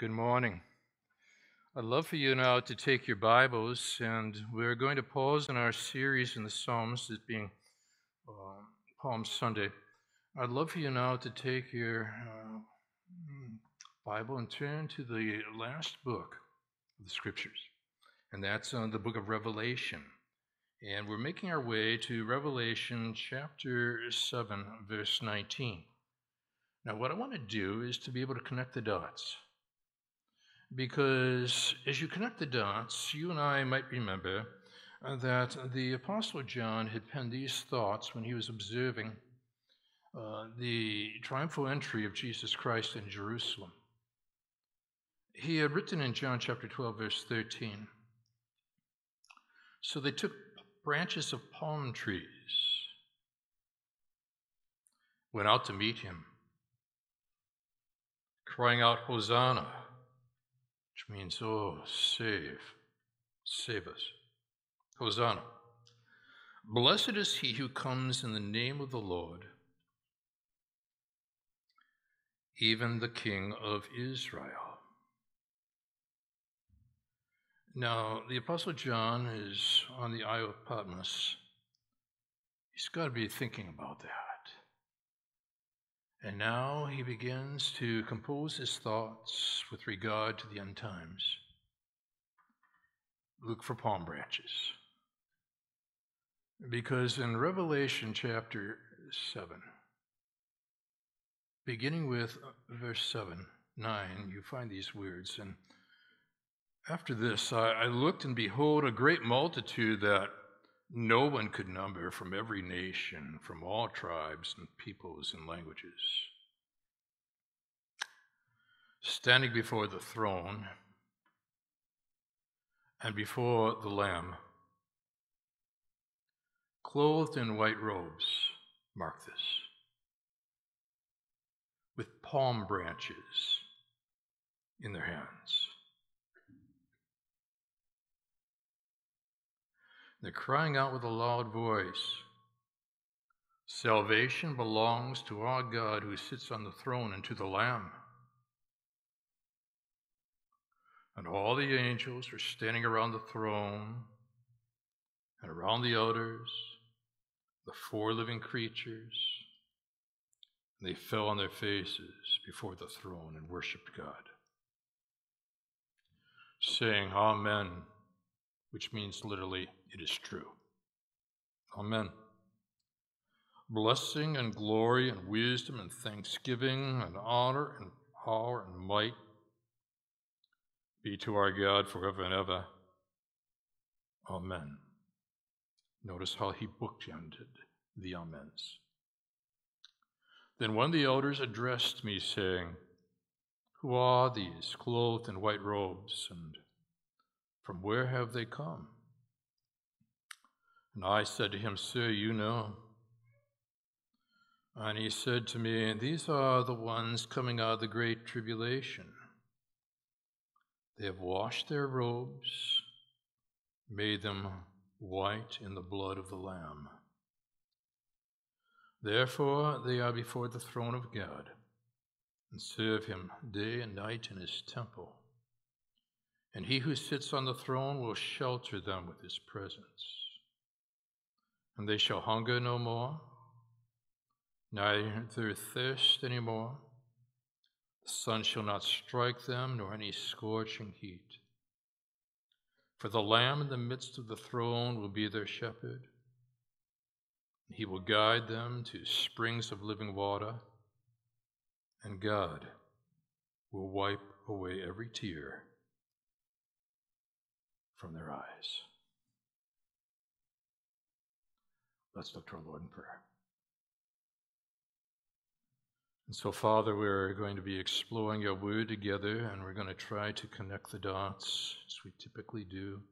Good morning. I'd love for you now to take your Bibles, and we're going to pause in our series in the Psalms, this being Palm Sunday. I'd love for you now to take your Bible and turn to the last book of the Scriptures, and that's the book of Revelation. And we're making our way to Revelation chapter 7, verse 19. Now, what I want to do is to be able to connect the dots, because as you connect the dots, you and I might remember that the Apostle John had penned these thoughts when he was observing the triumphal entry of Jesus Christ in Jerusalem. He had written in John chapter 12, verse 13, "So they took branches of palm trees, went out to meet him, crying out, 'Hosanna,' which means, 'Oh, save us. Hosanna. Blessed is he who comes in the name of the Lord, even the King of Israel.'" Now, the Apostle John is on the Isle of Patmos. He's got to be thinking about that. And now he begins to compose his thoughts with regard to the end times. Look for palm branches, because in Revelation chapter 7, beginning with verse 9, you find these words, and "After this, I looked, and behold, a great multitude that no one could number, from every nation, from all tribes and peoples and languages, standing before the throne and before the Lamb, clothed in white robes," mark this, "with palm branches in their hands. They're crying out with a loud voice, 'Salvation belongs to our God who sits on the throne and to the Lamb.' And all the angels were standing around the throne and around the elders, the four living creatures. They fell on their faces before the throne and worshiped God, saying, 'Amen,' which means literally, 'It is true.' Amen. Blessing and glory and wisdom and thanksgiving and honor and power and might be to our God forever and ever. Amen." Notice how he bookended the amens. "Then one of the elders addressed me, saying, 'Who are these clothed in white robes, and from where have they come?' And I said to him, 'Sir, you know.' And he said to me, 'These are the ones coming out of the great tribulation. They have washed their robes, made them white in the blood of the Lamb. Therefore they are before the throne of God, and serve him day and night in his temple. And he who sits on the throne will shelter them with his presence. And they shall hunger no more, neither thirst any more. The sun shall not strike them, nor any scorching heat. For the Lamb in the midst of the throne will be their shepherd. And he will guide them to springs of living water, and God will wipe away every tear from their eyes." Let's look to our Lord in prayer. And so, Father, we're going to be exploring your word together, and we're going to try to connect the dots as we typically do,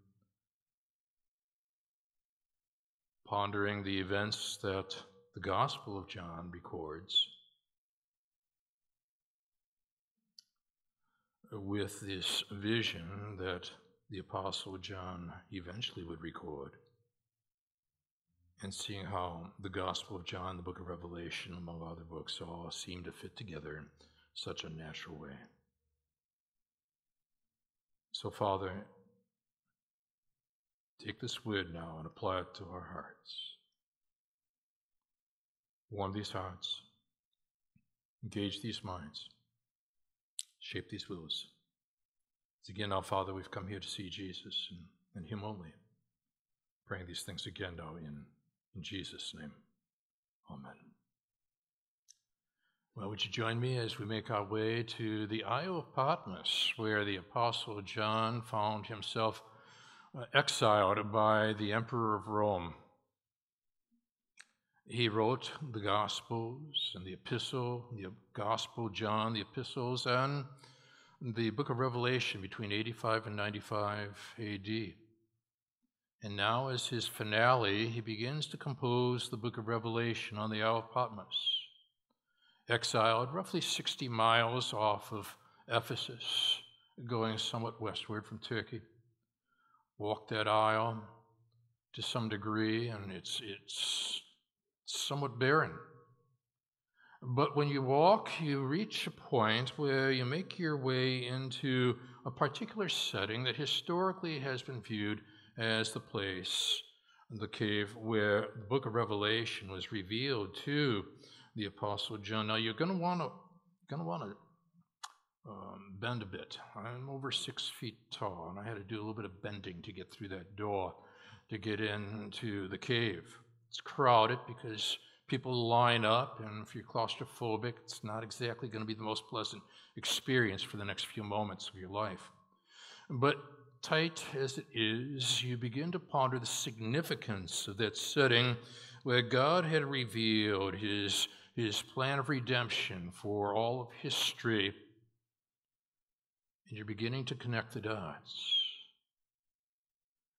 pondering the events that the Gospel of John records with this vision that the Apostle John eventually would record, and seeing how the Gospel of John, the book of Revelation, among other books, all seem to fit together in such a natural way. So, Father, take this word now and apply it to our hearts. Warm these hearts, engage these minds, shape these wills. It's again now, Father, we've come here to see Jesus and Him only. Praying these things again now in Jesus' name. Amen. Well, would you join me as we make our way to the Isle of Patmos, where the Apostle John found himself exiled by the Emperor of Rome. He wrote the Gospels and the Gospel John, the Epistles, and the book of Revelation between 85 and 95 AD. And now, as his finale, he begins to compose the book of Revelation on the Isle of Patmos, exiled roughly 60 miles off of Ephesus, going somewhat westward from Turkey. Walked that isle to some degree, and it's somewhat barren. But when you walk, you reach a point where you make your way into a particular setting that historically has been viewed as the place, the cave, where the book of Revelation was revealed to the Apostle John. Now, you're going to want to bend a bit. I'm over 6 feet tall, and I had to do a little bit of bending to get through that door to get into the cave. It's crowded because people line up, and if you're claustrophobic, it's not exactly going to be the most pleasant experience for the next few moments of your life. But tight as it is, you begin to ponder the significance of that setting where God had revealed his plan of redemption for all of history, and you're beginning to connect the dots.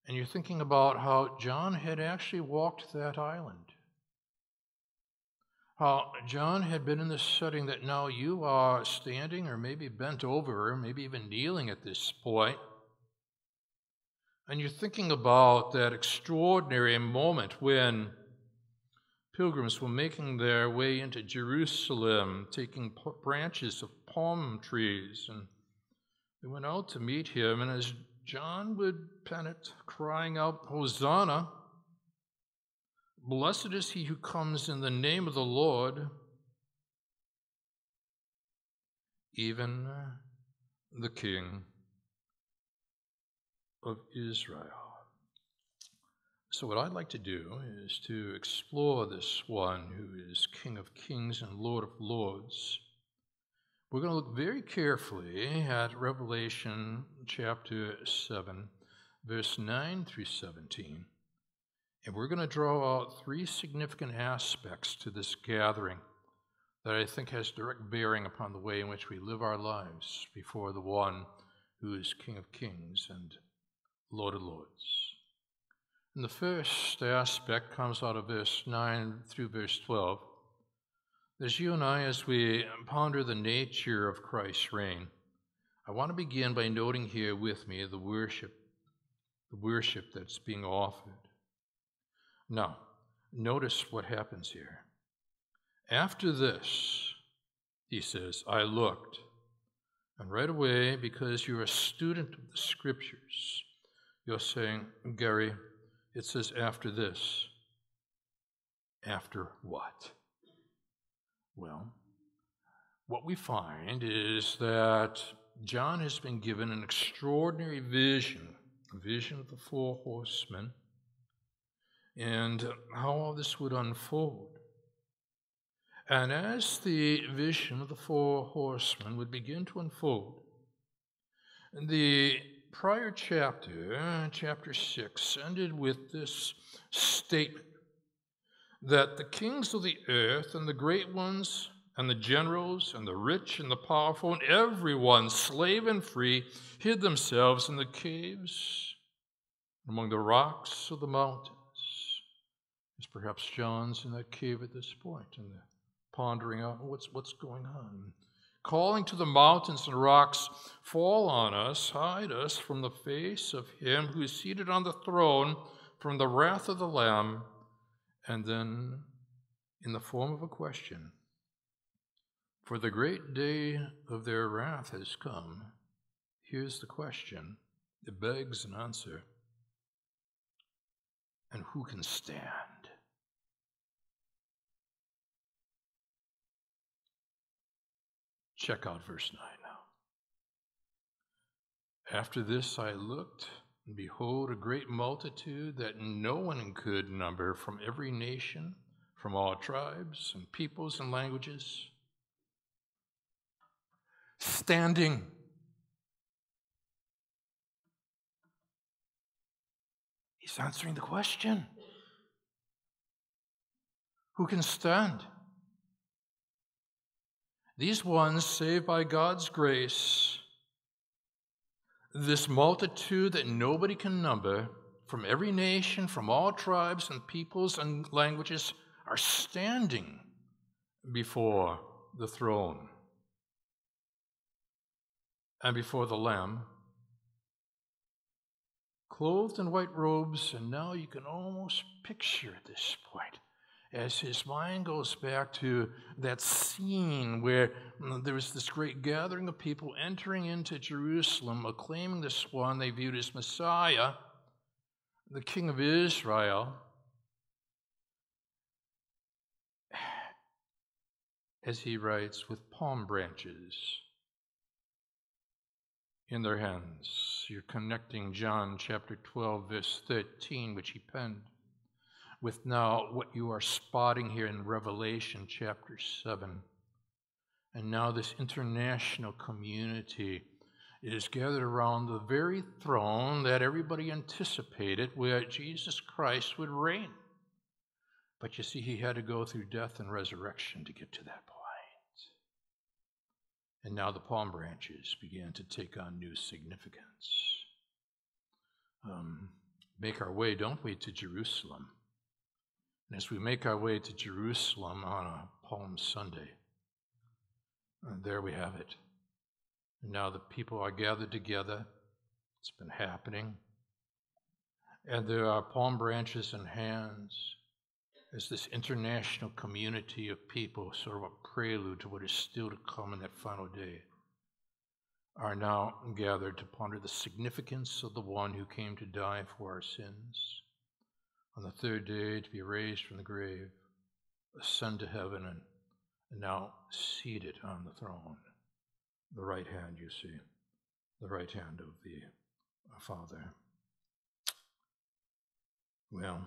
And you're thinking about how John had actually walked that island. How John had been in this setting that now you are standing or maybe bent over, or maybe even kneeling at this point. And you're thinking about that extraordinary moment when pilgrims were making their way into Jerusalem, taking branches of palm trees, and they went out to meet him, and as John would pen it, crying out, "Hosanna, blessed is he who comes in the name of the Lord," even the King of Israel. So what I'd like to do is to explore this one who is King of Kings and Lord of Lords. We're going to look very carefully at Revelation chapter 7, verse 9 through 17. And we're going to draw out three significant aspects to this gathering that I think has direct bearing upon the way in which we live our lives before the one who is King of Kings and Lord of Lords. And the first aspect comes out of verse 9 through verse 12. As you and I, as we ponder the nature of Christ's reign, I want to begin by noting here with me the worship that's being offered. Now, notice what happens here. After this, he says, "I looked," and right away, because you're a student of the Scriptures, you're saying, "Gary, it says after this." After what? Well, what we find is that John has been given an extraordinary vision, a vision of the four horsemen, and how all this would unfold. And as the vision of the four horsemen would begin to unfold, the prior chapter, chapter 6, ended with this statement, that the kings of the earth and the great ones and the generals and the rich and the powerful and everyone, slave and free, hid themselves in the caves among the rocks of the mountains. As perhaps John's in that cave at this point and pondering out what's going on. Calling to the mountains and rocks, "Fall on us, hide us from the face of him who is seated on the throne, from the wrath of the Lamb." And then, in the form of a question, "For the great day of their wrath has come," here's the question, It begs an answer. And who can stand? Check out verse 9 now. After this I looked, and behold, a great multitude that no one could number, from every nation, from all tribes and peoples and languages, standing. He's answering the question. Who can stand? These ones saved by God's grace, this multitude that nobody can number, from every nation, from all tribes and peoples and languages, are standing before the throne and before the Lamb, clothed in white robes. And now you can almost picture at this point, as his mind goes back to that scene where there was this great gathering of people entering into Jerusalem, acclaiming this one they viewed as Messiah, the King of Israel. As he writes, with palm branches in their hands. You're connecting John chapter 12, verse 13, which he penned, with now what you are spotting here in Revelation chapter 7. And now this international community is gathered around the very throne that everybody anticipated, where Jesus Christ would reign. But you see, he had to go through death and resurrection to get to that point. And now the palm branches began to take on new significance. Make our way, don't we, to Jerusalem? And as we make our way to Jerusalem on a Palm Sunday, and there we have it. And now the people are gathered together. It's been happening. And there are palm branches in hands as this international community of people, sort of a prelude to what is still to come in that final day, are now gathered to ponder the significance of the one who came to die for our sins, on the third day to be raised from the grave, ascend to heaven, and now seated on the throne, the right hand, you see, the right hand of the Father. Well,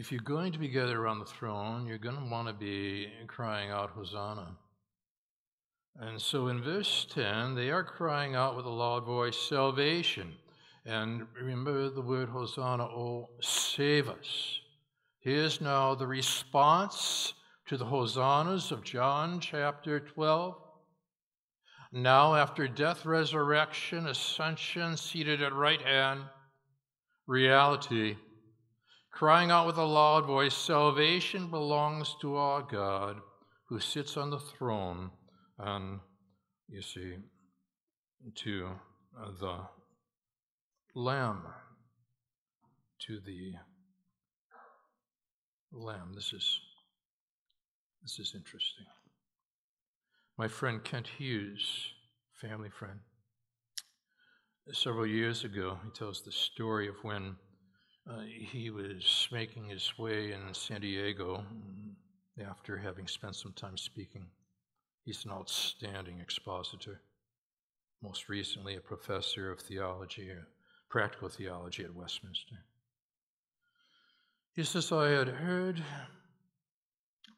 if you're going to be gathered around the throne, you're going to want to be crying out, Hosanna. And so in verse 10, they are crying out with a loud voice, salvation. And remember the word Hosanna, oh, save us. Here's now the response to the Hosannas of John chapter 12. Now after death, resurrection, ascension, seated at right hand, reality, crying out with a loud voice, salvation belongs to our God who sits on the throne and, you see, to the Lamb, to the Lamb. This is interesting. My friend Kent Hughes, family friend, several years ago, he tells the story of when he was making his way in San Diego after having spent some time speaking. He's an outstanding expositor, most recently a professor of theology, practical theology at Westminster. He says, I had heard, a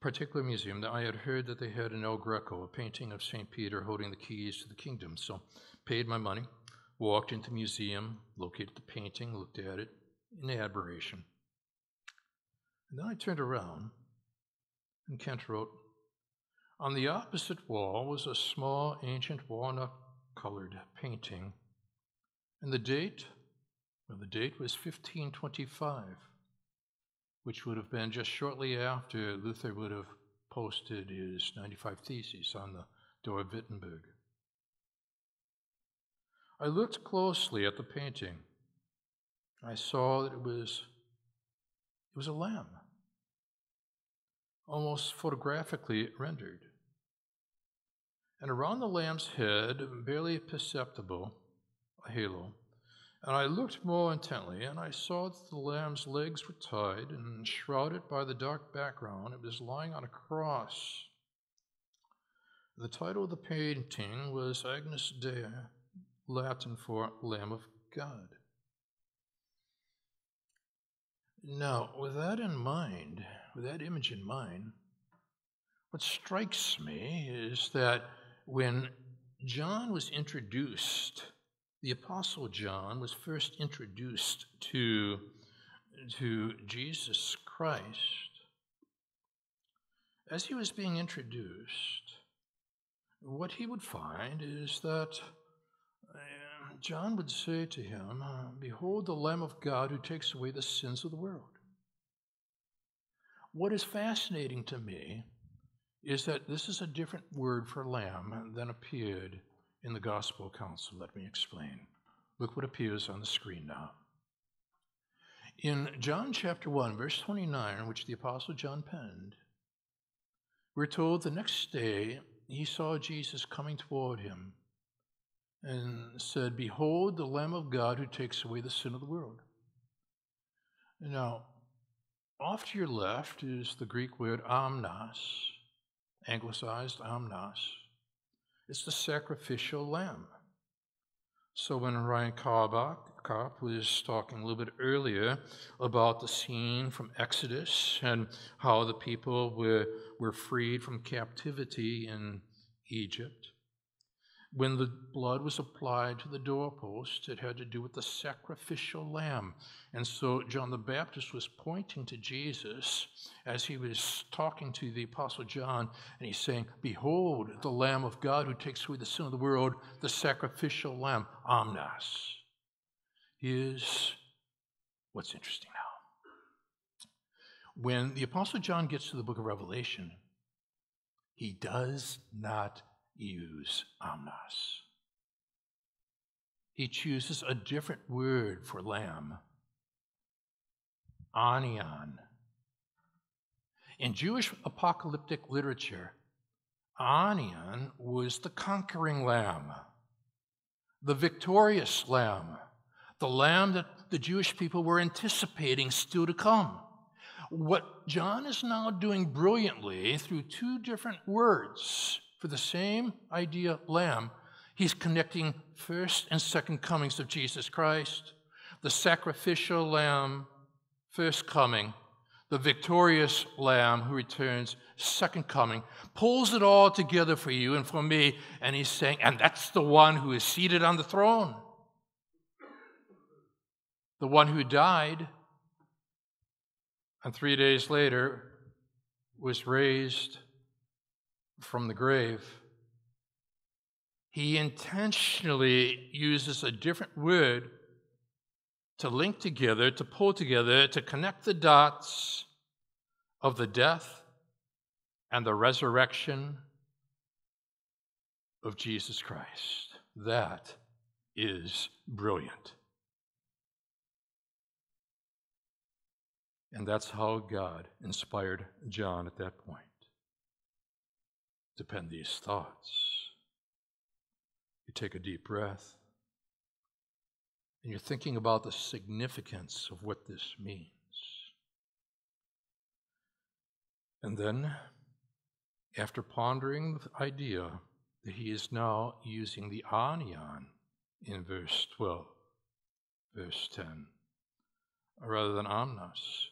particular museum, that I had heard that they had an El Greco, a painting of St. Peter holding the keys to the kingdom. So paid my money, walked into the museum, located the painting, looked at it, in admiration. And then I turned around, and Kent wrote, on the opposite wall was a small ancient walnut-colored painting, and the date was 1525, which would have been just shortly after Luther would have posted his 95 Theses on the door of Wittenberg. I looked closely at the painting. I saw that it was a lamb, almost photographically rendered. And around the lamb's head, barely perceptible, halo. And I looked more intently, and I saw that the lamb's legs were tied, and shrouded by the dark background, it was lying on a cross. The title of the painting was Agnus Dei, Latin for Lamb of God. Now, with that in mind, with that image in mind, what strikes me is that when John was introduced, the Apostle John was first introduced to Jesus Christ. As he was being introduced, what he would find is that John would say to him, "Behold the Lamb of God who takes away the sins of the world." What is fascinating to me is that this is a different word for lamb than appeared in the Gospel Council. Let me explain. Look what appears on the screen now. In John chapter 1, verse 29, which the Apostle John penned, we're told the next day he saw Jesus coming toward him and said, "Behold the Lamb of God who takes away the sin of the world." Now, off to your left is the Greek word amnos, anglicized amnos. It's the sacrificial lamb. So when Ryan Karp was talking a little bit earlier about the scene from Exodus and how the people were freed from captivity in Egypt, when the blood was applied to the doorpost, it had to do with the sacrificial lamb. And so John the Baptist was pointing to Jesus as he was talking to the Apostle John, and he's saying, "Behold, the Lamb of God who takes away the sin of the world, the sacrificial lamb," amnos. Here's what's interesting now. When the Apostle John gets to the book of Revelation, he does not use amnos. He chooses a different word for lamb, anion. In Jewish apocalyptic literature, anion was the conquering lamb, the victorious lamb, the lamb that the Jewish people were anticipating still to come. What John is now doing brilliantly through two different words for the same idea, lamb, he's connecting first and second comings of Jesus Christ, the sacrificial lamb, first coming, the victorious lamb who returns, second coming, pulls it all together for you and for me, and he's saying, and that's the one who is seated on the throne, the one who died, and 3 days later was raised from the grave. He intentionally uses a different word to link together, to pull together, to connect the dots of the death and the resurrection of Jesus Christ. That is brilliant. And that's how God inspired John at that point to pen these thoughts. You take a deep breath, and you're thinking about the significance of what this means. And then, after pondering the idea that he is now using the anion in verse 12, verse 10, rather than amnos,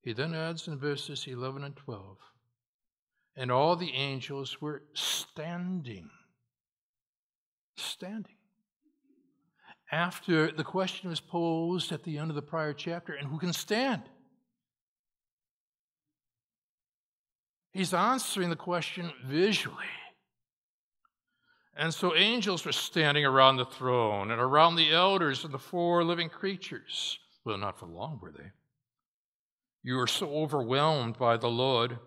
he then adds in verses 11 and 12, and all the angels were standing. After the question was posed at the end of the prior chapter, and who can stand? He's answering the question visually. And so angels were standing around the throne and around the elders and the four living creatures. Well, not for long were they. You were so overwhelmed by the Lord,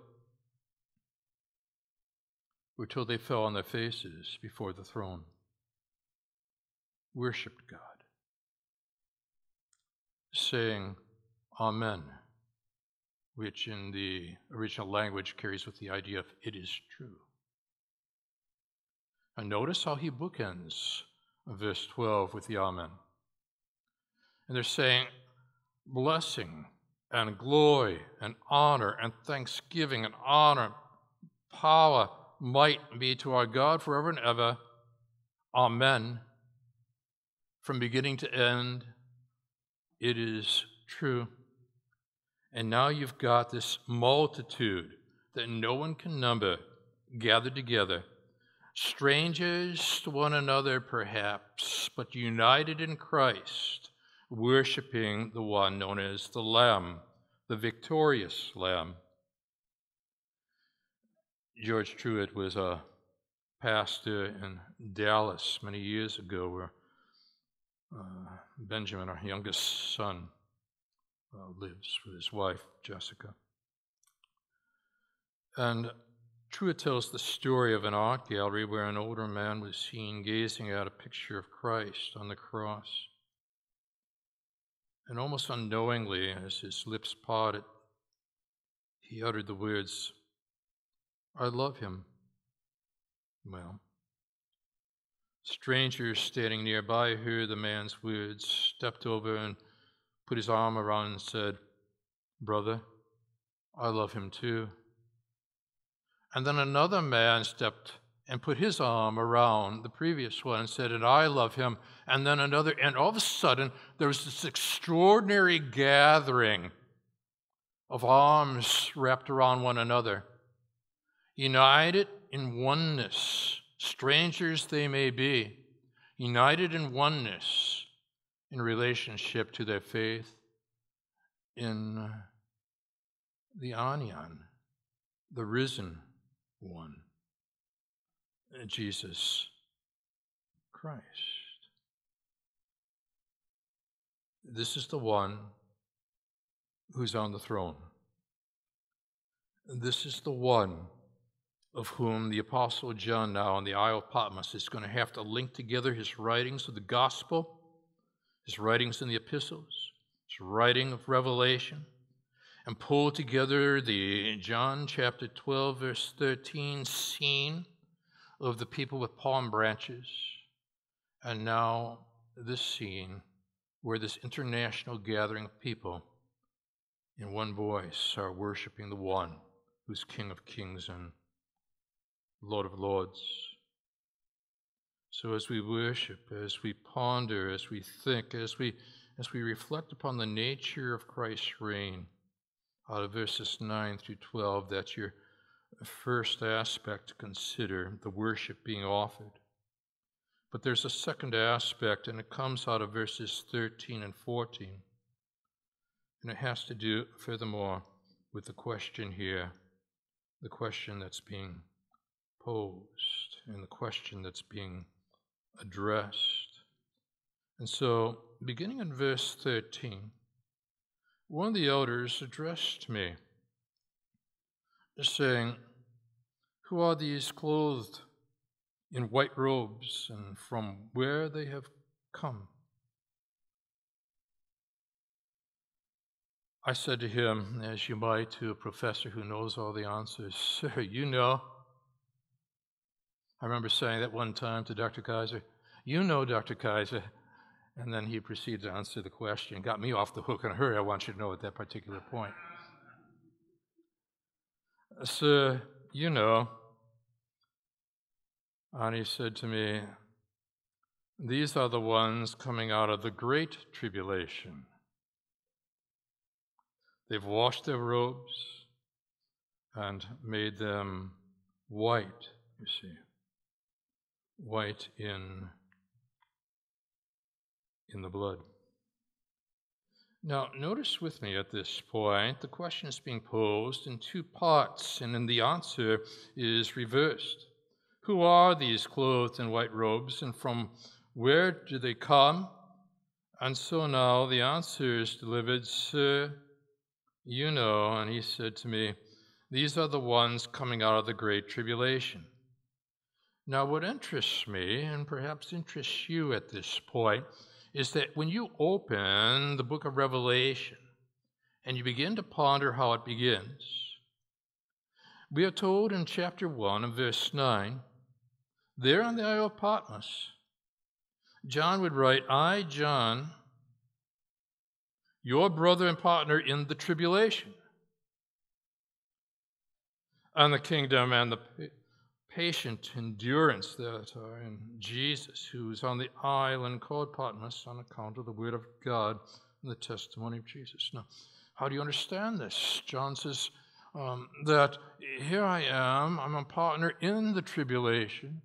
or till they fell on their faces before the throne, worshipped God, saying, "Amen," which in the original language carries with the idea of "it is true." And notice how he bookends of verse 12 with the Amen. And they're saying, blessing and glory and honor and thanksgiving and honor, power, might be to our God forever and ever. Amen. From beginning to end, it is true. And now you've got this multitude that no one can number gathered together, strangers to one another perhaps, but united in Christ, worshiping the one known as the Lamb, the victorious Lamb. George Truett was a pastor in Dallas many years ago where Benjamin, our youngest son, lives with his wife, Jessica. And Truett tells the story of an art gallery where an older man was seen gazing at a picture of Christ on the cross. And almost unknowingly, as his lips parted, he uttered the words, "I love him." Well, strangers standing nearby heard the man's words, stepped over and put his arm around and said, "Brother, I love him too." And then another man stepped and put his arm around the previous one and said, "And I love him." And then another, and all of a sudden, there was this extraordinary gathering of arms wrapped around one another, united in oneness, strangers they may be, united in oneness in relationship to their faith in the anion, the risen one, Jesus Christ. This is the one who's on the throne. This is the one of whom the Apostle John now on the Isle of Patmos is going to have to link together his writings of the Gospel, his writings in the Epistles, his writing of Revelation, and pull together the John chapter 12, verse 13 scene of the people with palm branches, and now this scene where this international gathering of people in one voice are worshiping the one who's King of Kings and Lord of Lords. So as we worship, as we ponder, as we think, as we reflect upon the nature of Christ's reign, out of verses 9 through 12, that's your first aspect to consider, the worship being offered. But there's a second aspect, and it comes out of verses 13 and 14. And it has to do, furthermore, with the question here, the question that's being posed and the question that's being addressed. And so, beginning in verse 13, one of the elders addressed me, saying, "Who are these clothed in white robes, and from where they have come?" I said to him, as you might to a professor who knows all the answers, "Sir, you know." I remember saying that one time to Dr. Kaiser, "You know, Dr. Kaiser." And then he proceeded to answer the question, got me off the hook in a hurry, I want you to know at that particular point. "Sir, you know." And he said to me, "These are the ones coming out of the great tribulation. They've washed their robes and made them white," you see, white in the blood. Now, notice with me at this point, the question is being posed in two parts, and then the answer is reversed. Who are these clothed in white robes, and from where do they come? And so now the answer is delivered, "Sir, you know." And he said to me, "These are the ones coming out of the great tribulation." Now, what interests me, and perhaps interests you at this point, is that when you open the book of Revelation and you begin to ponder how it begins, we are told in chapter 1 and verse 9, there on the Isle of Patmos, John would write, I, John, your brother and partner in the tribulation, and the kingdom and the patient endurance that are in Jesus, who is on the island called Patmos on account of the word of God and the testimony of Jesus. Now, how do you understand this? John says that here I am, I'm a partner in the tribulation,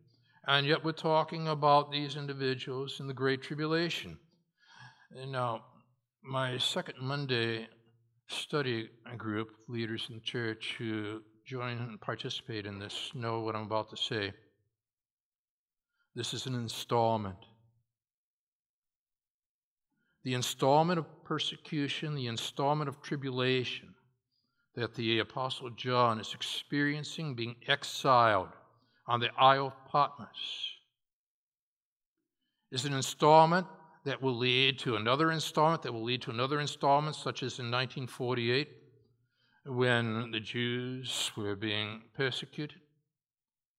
and yet we're talking about these individuals in the Great Tribulation. And now, my second Monday study group, leaders in the church who join and participate in this, know what I'm about to say. This is an installment. The installment of persecution, the installment of tribulation that the Apostle John is experiencing, being exiled on the Isle of Patmos, is an installment that will lead to another installment, that will lead to another installment, such as in 1948, when the Jews were being persecuted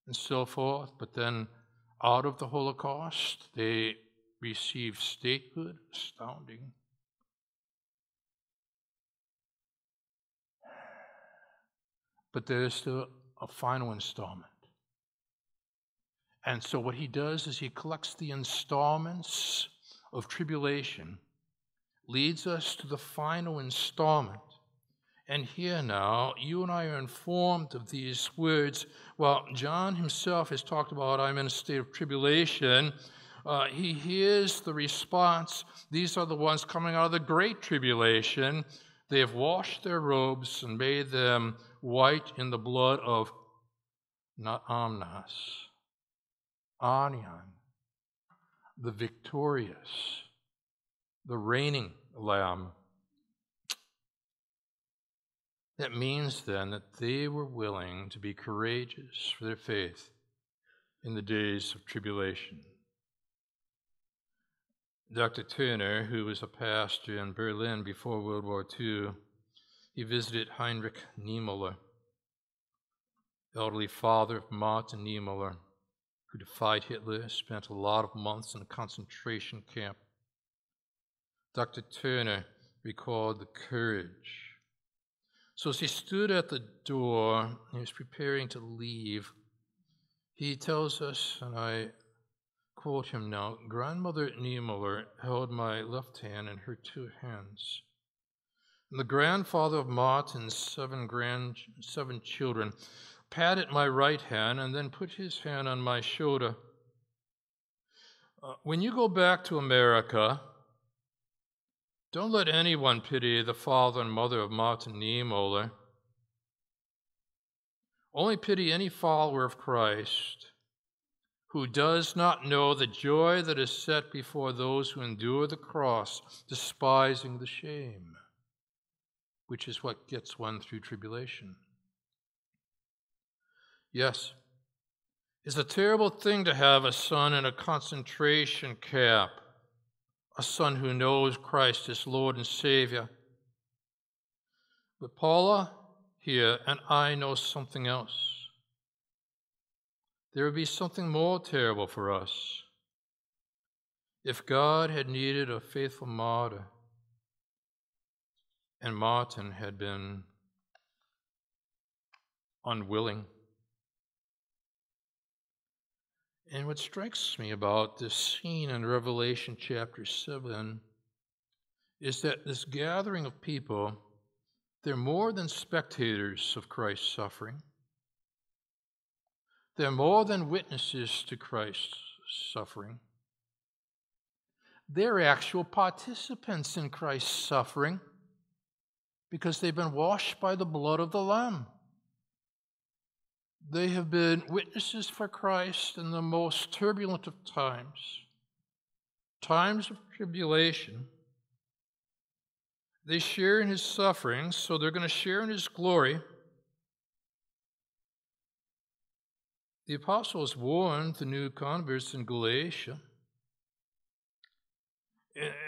and so forth. But then out of the Holocaust, they received statehood. Astounding. But there's still a final installment. And so what he does is he collects the installments of tribulation, leads us to the final installment. And here now, you and I are informed of these words. While John himself has talked about, I'm in a state of tribulation, he hears the response. These are the ones coming out of the great tribulation. They have washed their robes and made them white in the blood of, not amnos, anion, the victorious, the reigning Lamb. That means then that they were willing to be courageous for their faith in the days of tribulation. Dr. Turner, who was a pastor in Berlin before World War II, he visited Heinrich Niemöller, elderly father of Martin Niemöller, who defied Hitler, spent a lot of months in a concentration camp. Dr. Turner recalled the courage. So as he stood at the door, he was preparing to leave. He tells us, and I quote him now, Grandmother Niemöller held my left hand in her two hands. And the grandfather of Martin's seven children patted my right hand and then put his hand on my shoulder. When you go back to America, don't let anyone pity the father and mother of Martin Niemöller. Only pity any follower of Christ who does not know the joy that is set before those who endure the cross, despising the shame, which is what gets one through tribulation. Yes, it's a terrible thing to have a son in a concentration camp, a son who knows Christ as Lord and Savior. But Paula here and I know something else. There would be something more terrible for us if God had needed a faithful martyr and Martin had been unwilling. And what strikes me about this scene in Revelation chapter 7 is that this gathering of people, they're more than spectators of Christ's suffering. They're more than witnesses to Christ's suffering. They're actual participants in Christ's suffering because they've been washed by the blood of the Lamb. They have been witnesses for Christ in the most turbulent of times, times of tribulation. They share in his sufferings, so they're going to share in his glory. The apostles warned the new converts in Galatia,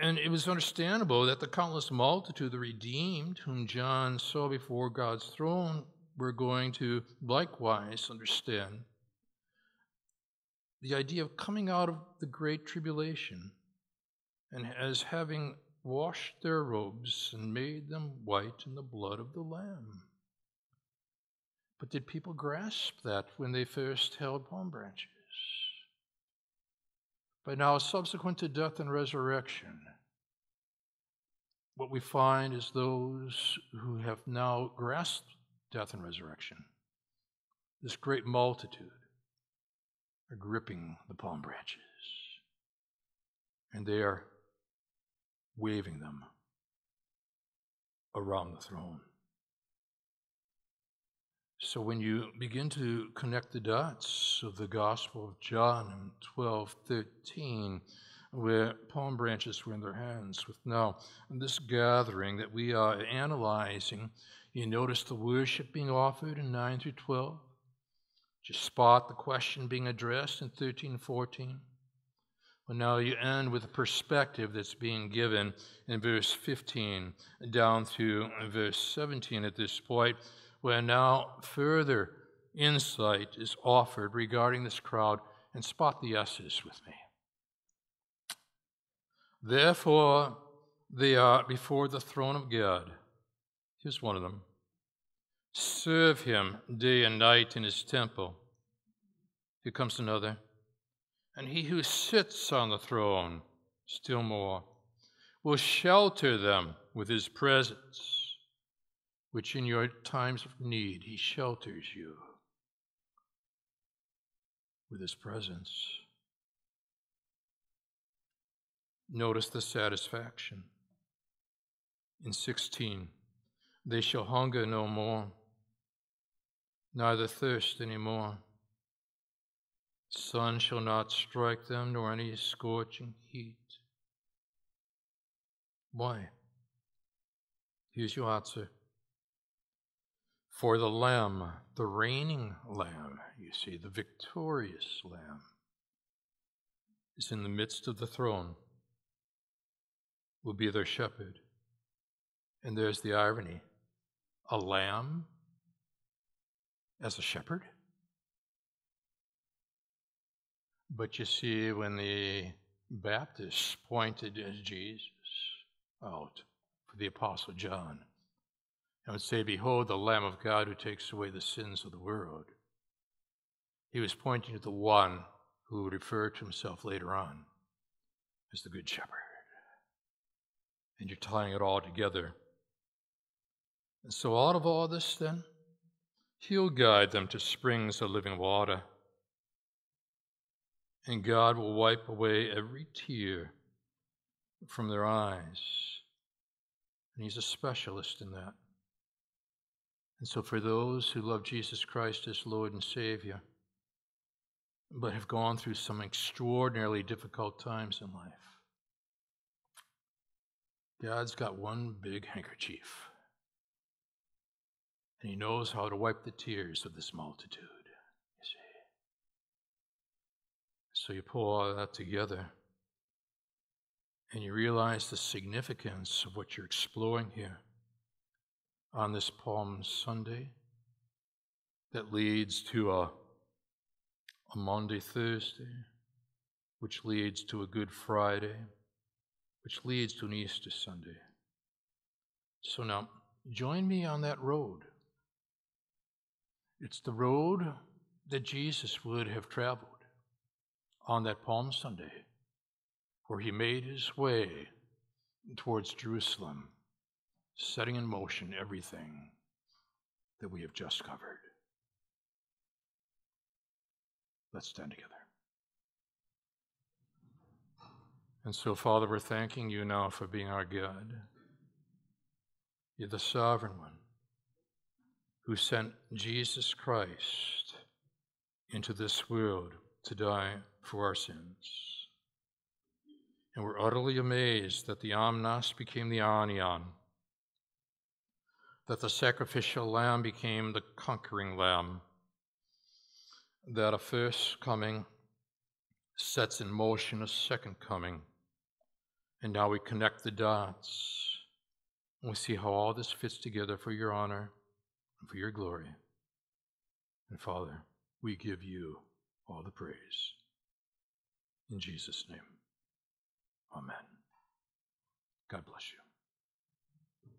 and it was understandable that the countless multitude of the redeemed whom John saw before God's throne, we're going to likewise understand the idea of coming out of the Great Tribulation and as having washed their robes and made them white in the blood of the Lamb. But did people grasp that when they first held palm branches? But now, subsequent to death and resurrection, what we find is those who have now grasped death and resurrection, this great multitude, are gripping the palm branches, and they are waving them around the throne. So when you begin to connect the dots of the Gospel of John 12:13, where palm branches were in their hands, with now this gathering that we are analyzing, you notice the worship being offered in 9 through 12. You spot the question being addressed in 13 and 14. Well, now you end with the perspective that's being given in verse 15 down through verse 17 at this point, where now further insight is offered regarding this crowd, and spot the S's with me. Therefore, they are before the throne of God. Here's one of them. Serve him day and night in his temple. Here comes another. And he who sits on the throne, still more, will shelter them with his presence, which in your times of need, he shelters you with his presence. Notice the satisfaction. In 16, they shall hunger no more, neither thirst any more. Sun shall not strike them, nor any scorching heat. Why? Here's your answer. For the Lamb, the reigning Lamb, you see, the victorious Lamb, is in the midst of the throne, will be their shepherd. And there's the irony. A lamb as a shepherd? But you see, when the Baptists pointed Jesus out for the Apostle John, I would say, behold, the Lamb of God who takes away the sins of the world. He was pointing to the one who would refer to himself later on as the Good Shepherd. And you're tying it all together. And so out of all this, then, he'll guide them to springs of living water. And God will wipe away every tear from their eyes. And he's a specialist in that. And so for those who love Jesus Christ as Lord and Savior, but have gone through some extraordinarily difficult times in life, God's got one big handkerchief, and he knows how to wipe the tears of this multitude, you see. So you pull all that together, and you realize the significance of what you're exploring here on this Palm Sunday that leads to a Monday, Thursday, which leads to a Good Friday, which leads to an Easter Sunday. So now, join me on that road. It's the road that Jesus would have traveled on that Palm Sunday, where he made his way towards Jerusalem, setting in motion everything that we have just covered. Let's stand together. And so, Father, we're thanking you now for being our God. You're the sovereign one who sent Jesus Christ into this world to die for our sins. And we're utterly amazed that the amnos became the anion, that the sacrificial lamb became the conquering lamb, that a first coming sets in motion a second coming. And now we connect the dots, and we see how all this fits together for your honor and for your glory. And Father, we give you all the praise. In Jesus' name, amen. God bless you.